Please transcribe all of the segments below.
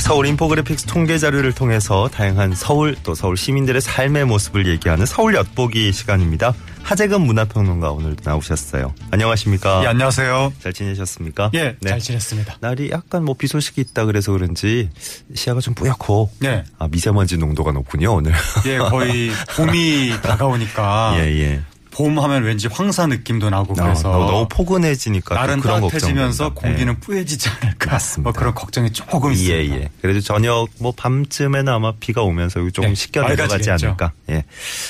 서울 인포그래픽스 통계 자료를 통해서 다양한 서울 또 서울 시민들의 삶의 모습을 얘기하는 서울 엿보기 시간입니다. 하재근 문화평론가 오늘도 나오셨어요. 안녕하십니까? 예, 안녕하세요. 잘 지내셨습니까? 예, 네. 잘 지냈습니다. 날이 약간 비 소식이 있다 그래서 그런지 시야가 좀 뿌옇고 네. 아, 미세먼지 농도가 높군요, 오늘. 예, 거의 봄이 다가오니까. 예, 예. 봄 하면 왠지 황사 느낌도 나고 그래서 너무 포근해지니까 날은 따뜻해지면서 공기는 네. 뿌얘지지 않을까 맞습니다. 그런 걱정이 조금 있습니다. 예. 그래도 저녁 밤쯤에는 아마 비가 오면서 조금 식겨 네. 내려가지 않을까. 예.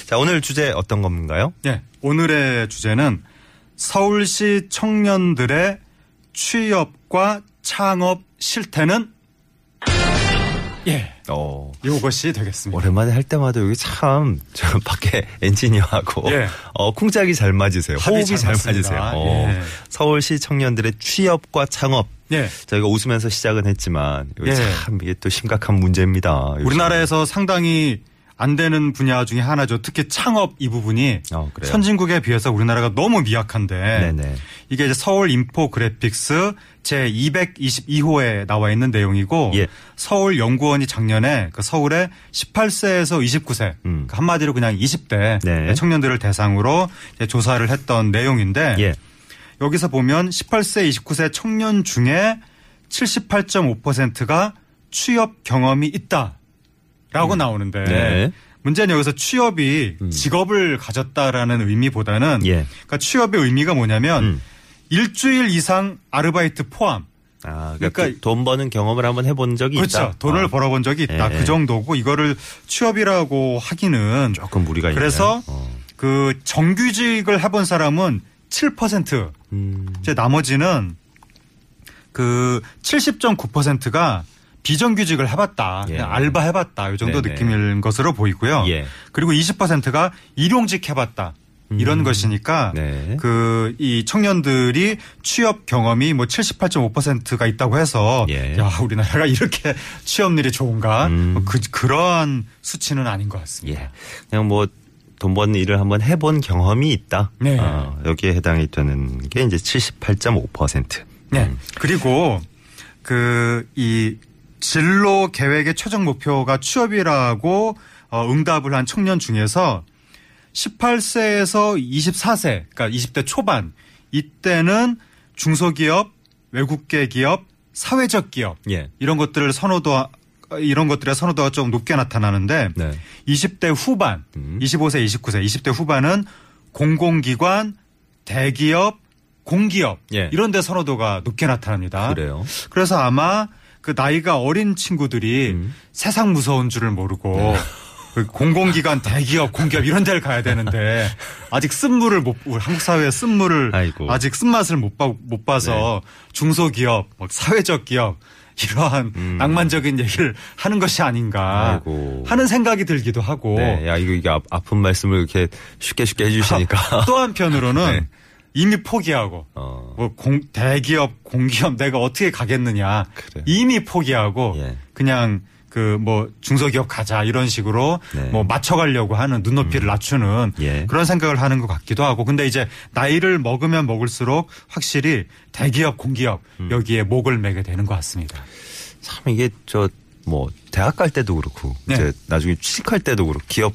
자, 오늘 주제 어떤 건가요? 예. 오늘의 주제는 서울시 청년들의 취업과 창업 실태는 예. 요것이 되겠습니다. 오랜만에 할 때마다 여기 참, 저 밖에 엔지니어하고, 예. 쿵짝이 잘 맞으세요. 호흡이 잘 맞으세요. 예. 서울시 청년들의 취업과 창업. 예. 저희가 웃으면서 시작은 했지만, 예. 참 이게 또 심각한 문제입니다. 요즘. 우리나라에서 상당히 안 되는 분야 중에 하나죠. 특히 창업 이 부분이 선진국에 비해서 우리나라가 너무 미약한데 네네. 이게 이제 서울 인포그래픽스 제222호에 나와 있는 내용이고 예. 서울 연구원이 작년에 서울의 18세에서 29세 한마디로 그냥 20대 네. 청년들을 대상으로 조사를 했던 내용인데 예. 여기서 보면 18세, 29세 청년 중에 78.5%가 취업 경험이 있다. 라고 나오는데 네. 문제는 여기서 취업이 직업을 가졌다라는 의미보다는 예. 그러니까 취업의 의미가 뭐냐면 일주일 이상 아르바이트 포함. 아, 그러니까 돈 버는 경험을 한번 해본 적이 그렇죠. 있다. 그렇죠. 돈을 벌어본 적이 있다. 예. 그 정도고 이거를 취업이라고 하기는 조금 무리가 있네요. 그래서 그 정규직을 해본 사람은 7%. 이제 나머지는 그 70.9%가 비정규직을 해봤다. 예. 알바 해봤다. 이 정도 네네. 느낌인 것으로 보이고요. 예. 그리고 20%가 일용직 해봤다. 이런 것이니까 네. 그 이 청년들이 취업 경험이 78.5%가 있다고 해서 예. 야 우리나라가 이렇게 취업률이 좋은가? 그러한 수치는 아닌 것 같습니다. 예. 그냥 돈 버는 일을 한번 해본 경험이 있다. 네. 여기에 해당이 되는 게 이제 78.5%. 네. 그리고 그 이 진로 계획의 최종 목표가 취업이라고 응답을 한 청년 중에서 18세에서 24세, 그러니까 20대 초반 이때는 중소기업, 외국계 기업, 사회적 기업 예. 이런 것들의 선호도가 좀 높게 나타나는데 네. 20대 후반, 25세, 29세, 20대 후반은 공공기관, 대기업, 공기업 예. 이런 데 선호도가 높게 나타납니다. 그래요. 그래서 아마 그 나이가 어린 친구들이 세상 무서운 줄을 모르고 네. 공공기관, 대기업, 공기업 이런 데를 가야 되는데 아직 쓴물을 한국 사회의 쓴물을 아이고. 아직 쓴맛을 못 봐서 네. 중소기업, 사회적 기업 이러한 낭만적인 얘기를 하는 것이 아닌가 아이고. 하는 생각이 들기도 하고. 네. 야, 이게 아픈 말씀을 이렇게 쉽게 해주시니까. 또 한편으로는 네. 이미 포기하고 대기업, 공기업 내가 어떻게 가겠느냐 그래. 이미 포기하고 예. 그냥 중소기업 가자 이런 식으로 네. 맞춰가려고 하는 눈높이를 낮추는 예. 그런 생각을 하는 것 같기도 하고 근데 이제 나이를 먹으면 먹을수록 확실히 대기업, 공기업 여기에 목을 매게 되는 것 같습니다. 참 이게 대학 갈 때도 그렇고 네. 이제 나중에 취직할 때도 그렇고 기업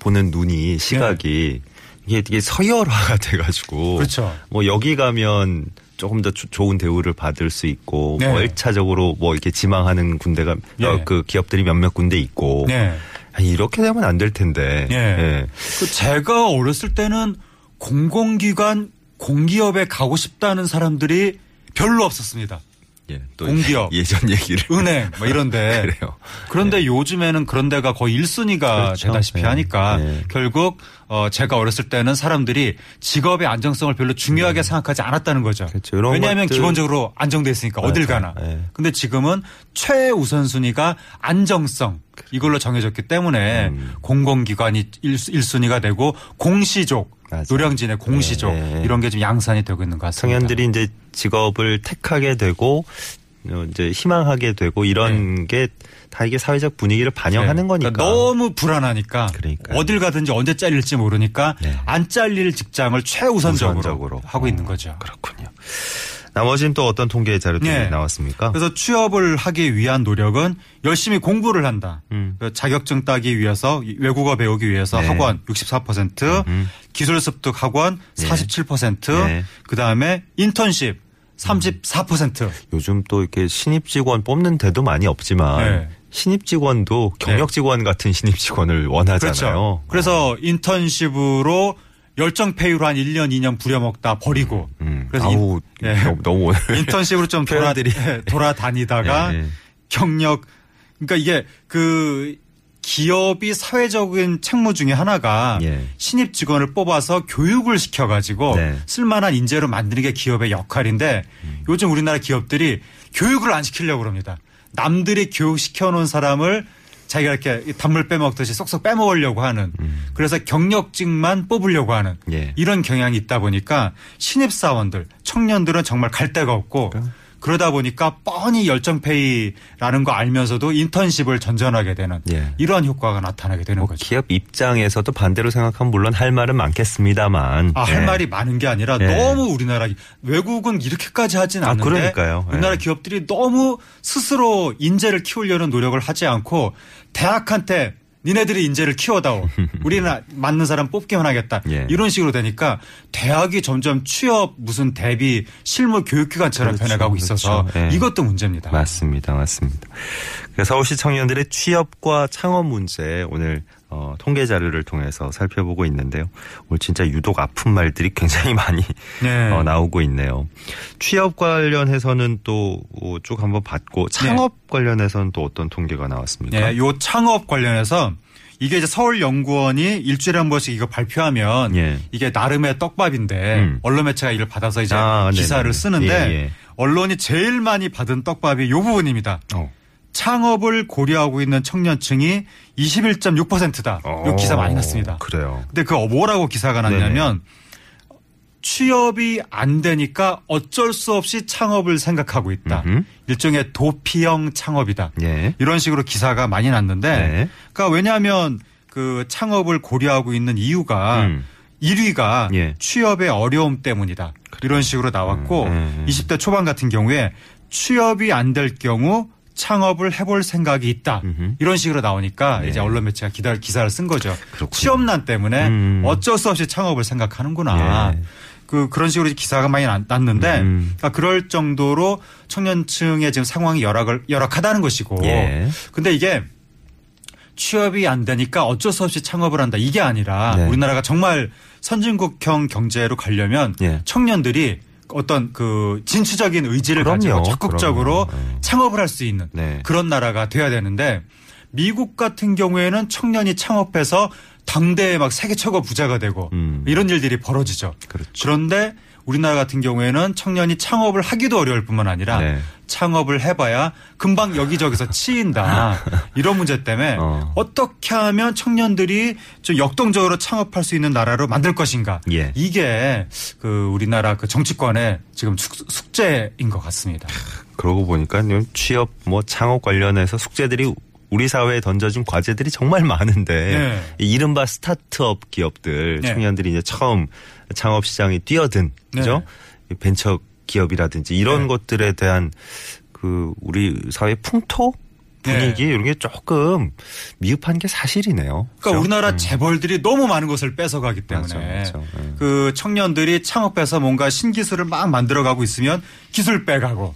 보는 눈이 시각이 네. 이게 되게 서열화가 돼가지고. 그렇죠. 여기 가면 조금 더 좋은 대우를 받을 수 있고. 네. 1차적으로 이렇게 지망하는 군대가, 네. 그 기업들이 몇몇 군데 있고. 네. 아니, 이렇게 되면 안 될 텐데. 네. 네. 제가 어렸을 때는 공공기관, 공기업에 가고 싶다는 사람들이 별로 없었습니다. 예, 또 공기업. 예전 얘기를. 은행, 이런데. 그래요. 그런데 네. 요즘에는 그런 데가 거의 1순위가 그렇죠. 되다시피 네. 하니까 네. 결국 제가 어렸을 때는 사람들이 직업의 안정성을 별로 중요하게 네. 생각하지 않았다는 거죠. 그렇죠. 왜냐하면 기본적으로 안정돼 있으니까 맞아. 어딜 가나. 네. 근데 지금은 최우선순위가 안정성 이걸로 정해졌기 때문에 공공기관이 1순위가 되고 공시족. 맞아. 노량진의 공시죠. 네. 이런 게 좀 양산이 되고 있는 것 같습니다. 청년들이 이제 직업을 택하게 되고 이제 희망하게 되고 이런 네. 게 다 이게 사회적 분위기를 반영하는 네. 거니까. 그러니까 너무 불안하니까. 그러니까 어딜 가든지 언제 잘릴지 모르니까 네. 안 잘릴 직장을 최우선적으로 하고 있는 거죠. 그렇군요. 나머지는 또 어떤 통계 자료들이 네. 나왔습니까? 그래서 취업을 하기 위한 노력은 열심히 공부를 한다. 자격증 따기 위해서 외국어 배우기 위해서 네. 학원 64%, 기술습득 학원 네. 47%, 네. 그다음에 인턴십 34%. 요즘 또 이렇게 신입 직원 뽑는 데도 많이 없지만 네. 신입 직원도 경력 직원 네. 같은 신입 직원을 원하잖아요. 그렇죠. 그래서 인턴십으로 열정 페이로 한 1년, 2년 부려먹다 버리고. 그래서 아우, 너무 인턴십으로 좀 돌아다니다가 네. 경력. 그러니까 이게 그 기업이 사회적인 책무 중에 하나가 예. 신입 직원을 뽑아서 교육을 시켜가지고 네. 쓸만한 인재로 만드는 게 기업의 역할인데 요즘 우리나라 기업들이 교육을 안 시키려고 합니다. 남들이 교육시켜놓은 사람을 자기가 이렇게 단물 빼먹듯이 쏙쏙 빼먹으려고 하는 그래서 경력직만 뽑으려고 하는 예. 이런 경향이 있다 보니까 신입사원들, 청년들은 정말 갈 데가 없고 그러니까. 그러다 보니까 뻔히 열정페이라는 거 알면서도 인턴십을 전전하게 되는 예. 이러한 효과가 나타나게 되는 거죠. 기업 입장에서도 반대로 생각하면 물론 할 말은 많겠습니다만. 아, 예. 할 말이 많은 게 아니라 예. 너무 우리나라 외국은 이렇게까지 하진 않는데 그러니까요. 우리나라 예. 기업들이 너무 스스로 인재를 키우려는 노력을 하지 않고 대학한테 니네들이 인재를 키워다오. 우리는 맞는 사람 뽑기만 하겠다. 예. 이런 식으로 되니까 대학이 점점 취업 무슨 대비 실무 교육기관처럼 그렇죠, 변해가고 있어서 그렇죠. 예. 이것도 문제입니다. 맞습니다. 맞습니다. 서울시 청년들의 취업과 창업 문제 오늘 통계 자료를 통해서 살펴보고 있는데요. 오늘 진짜 유독 아픈 말들이 굉장히 많이 네. 나오고 있네요. 취업 관련해서는 또 쭉 한번 봤고 창업 네. 관련해서는 또 어떤 통계가 나왔습니까? 네, 요 창업 관련해서 이게 이제 서울연구원이 일주일에 한 번씩 이거 발표하면 예. 이게 나름의 떡밥인데 언론 매체가 이걸 받아서 이제 기사를 네네. 쓰는데 예, 예. 언론이 제일 많이 받은 떡밥이 요 부분입니다. 창업을 고려하고 있는 청년층이 21.6%다. 이 기사 많이 났습니다. 그래요. 근데 그 뭐라고 기사가 났냐면 네네. 취업이 안 되니까 어쩔 수 없이 창업을 생각하고 있다. 일종의 도피형 창업이다. 예. 이런 식으로 기사가 많이 났는데, 네. 그러니까 왜냐하면 그 창업을 고려하고 있는 이유가 1위가 예. 취업의 어려움 때문이다. 그래요. 이런 식으로 나왔고 20대 초반 같은 경우에 취업이 안 될 경우 창업을 해볼 생각이 있다. 이런 식으로 나오니까 네. 이제 언론 매체가 기사를 쓴 거죠. 그렇군요. 취업난 때문에 어쩔 수 없이 창업을 생각하는구나. 네. 그런 식으로 기사가 많이 났는데 그러니까 그럴 정도로 청년층의 지금 상황이 열악하다는 것이고. 예. 근데 이게 취업이 안 되니까 어쩔 수 없이 창업을 한다. 이게 아니라 네. 우리나라가 정말 선진국형 경제로 가려면 예. 청년들이 어떤 그 진취적인 의지를 그럼요. 가지고 적극적으로 그럼요. 창업을 할 수 있는 네. 그런 나라가 돼야 되는데 미국 같은 경우에는 청년이 창업해서 당대에 막 세계 최고 부자가 되고 이런 일들이 벌어지죠. 그렇죠. 그런데 우리나라 같은 경우에는 청년이 창업을 하기도 어려울 뿐만 아니라 네. 창업을 해봐야 금방 여기저기서 치인다. 이런 문제 때문에 어떻게 하면 청년들이 좀 역동적으로 창업할 수 있는 나라로 만들 것인가. 예. 이게 그 우리나라 그 정치권의 지금 숙제인 것 같습니다. 그러고 보니까 취업 뭐 창업 관련해서 숙제들이 우리 사회에 던져진 과제들이 정말 많은데 네. 이른바 스타트업 기업들 네. 청년들이 이제 처음 창업 시장에 뛰어든 그죠? 네. 벤처 기업이라든지 이런 네. 것들에 대한 그 우리 사회 풍토 분위기 네. 이런 게 조금 미흡한 게 사실이네요. 그러니까 그렇죠? 우리나라 재벌들이 너무 많은 것을 뺏어가기 때문에 맞아, 맞아. 그 청년들이 창업해서 뭔가 신기술을 막 만들어가고 있으면 기술 빼가고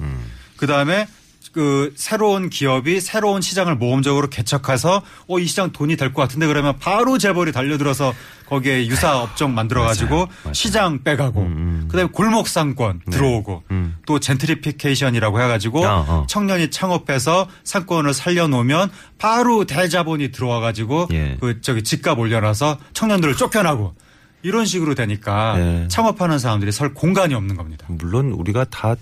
그다음에 그 새로운 기업이 새로운 시장을 모험적으로 개척해서 이 시장 돈이 될 것 같은데 그러면 바로 재벌이 달려들어서 거기에 유사 업종 만들어가지고 맞아요, 맞아요. 시장 빼가고 그다음에 골목 상권 네. 들어오고 또 젠트리피케이션이라고 해가지고 청년이 창업해서 상권을 살려놓으면 바로 대자본이 들어와가지고 예. 그 저기 집값 올려놔서 청년들을 쫓겨나고. 이런 식으로 되니까 네. 창업하는 사람들이 설 공간이 없는 겁니다. 물론 우리가 다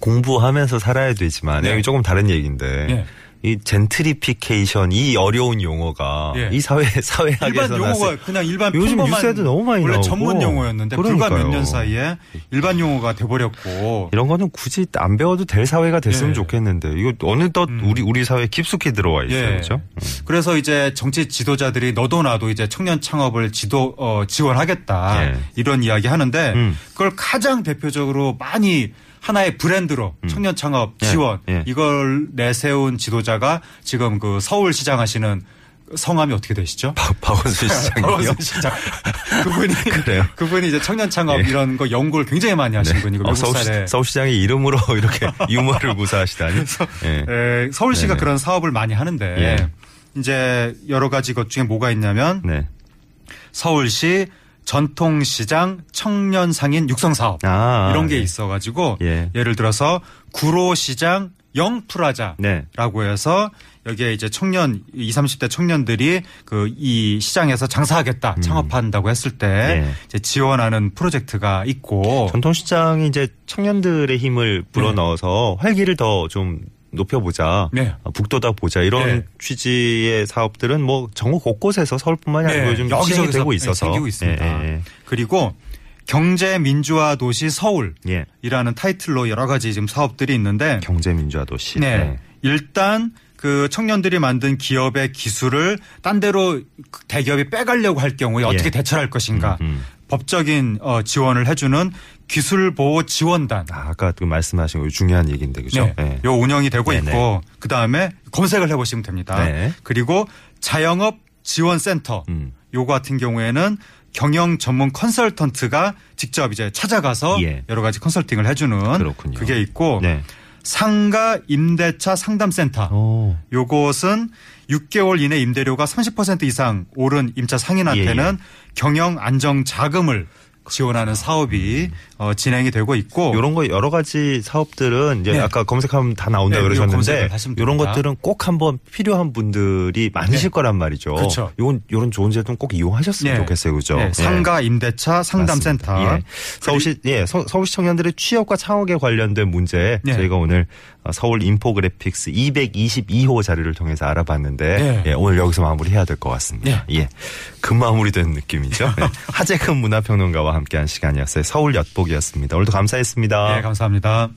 공부하면서 살아야 되지만 네. 조금 다른 얘기인데 네. 이 젠트리피케이션, 이 어려운 용어가 예. 이 사회학에서 일반 용어가 그냥 일반 요즘 뉴스에도 너무 많이 원래 나오고. 전문 용어였는데 그러니까요. 불과 몇 년 사이에 일반 용어가 돼버렸고. 이런 거는 굳이 안 배워도 될 사회가 됐으면 예. 좋겠는데 이거 어느덧 우리 사회에 깊숙이 들어와 있어요. 예. 그렇죠? 그래서 이제 정치 지도자들이 너도 나도 이제 청년 창업을 지원하겠다 예. 이런 이야기 하는데 그걸 가장 대표적으로 많이 하나의 브랜드로 청년 창업 지원 예. 이걸 내세운 지도자가 지금 그 서울 시장 하시는 성함이 어떻게 되시죠? 박원순 시장이요. 박원순 시장. 그분이 그래요. 그분이 이제 청년 창업 예. 이런 거 연구를 굉장히 많이 하신 네. 분이고 서울 시장의 이름으로 이렇게 유머를 구사하시다니. 그래서 예. 서울시가 네네. 그런 사업을 많이 하는데 예. 이제 여러 가지 것 중에 뭐가 있냐면 네. 서울시 전통시장 청년상인 육성사업 이런 게 네. 있어가지고 예. 예를 들어서 구로 시장 영풀하자라고 네. 해서 여기에 이제 청년 20, 30대 청년들이 그 이 시장에서 장사하겠다 창업한다고 했을 때 예. 이제 지원하는 프로젝트가 있고 전통시장이 이제 청년들의 힘을 불어넣어서 네. 활기를 더 좀 높여보자, 네. 북돋아 보자 이런 네. 취지의 사업들은 뭐 전국 곳곳에서 서울뿐만이 아니고 네. 요즘 여기저기 되고 있어서 생기고 있습니다. 예. 그리고 경제 민주화 도시 서울이라는 예. 타이틀로 여러 가지 지금 사업들이 있는데 경제 민주화 도시. 네. 네. 일단 그 청년들이 만든 기업의 기술을 딴 데로 대기업이 빼가려고 할 경우에 어떻게 예. 대처할 것인가. 법적인 지원을 해주는 기술보호지원단. 아까 그 말씀하신 거 중요한 얘기인데 그죠? 네. 네. 요 운영이 되고 네네. 있고 그다음에 검색을 해보시면 됩니다. 네. 그리고 자영업 지원센터 요 같은 경우에는 경영 전문 컨설턴트가 직접 이제 찾아가서 예. 여러 가지 컨설팅을 해주는 그렇군요. 그게 있고 네. 상가 임대차 상담센터 오. 요것은 6개월 이내 임대료가 30% 이상 오른 임차 상인한테는 예. 경영 안정 자금을 지원하는 사업이 진행이 되고 있고 이런 거 여러 가지 사업들은 이제 네. 아까 검색하면 다 나온다고 네, 그러셨는데 이런 것들은 꼭 한번 필요한 분들이 많으실 네. 거란 말이죠. 그렇죠. 이런 좋은 제도는 꼭 이용하셨으면 네. 좋겠어요, 그죠? 네. 상가 임대차 상담센터 예. 서울시 청년들의 취업과 창업에 관련된 문제 네. 저희가 오늘 서울 인포그래픽스 222호 자료를 통해서 알아봤는데 네. 예, 오늘 여기서 마무리해야 될 것 같습니다. 네. 예, 그 마무리된 느낌이죠. 네. 하재근 문화평론가와 함께한 시간이었어요. 서울 엿보기였습니다. 오늘도 감사했습니다. 네, 감사합니다.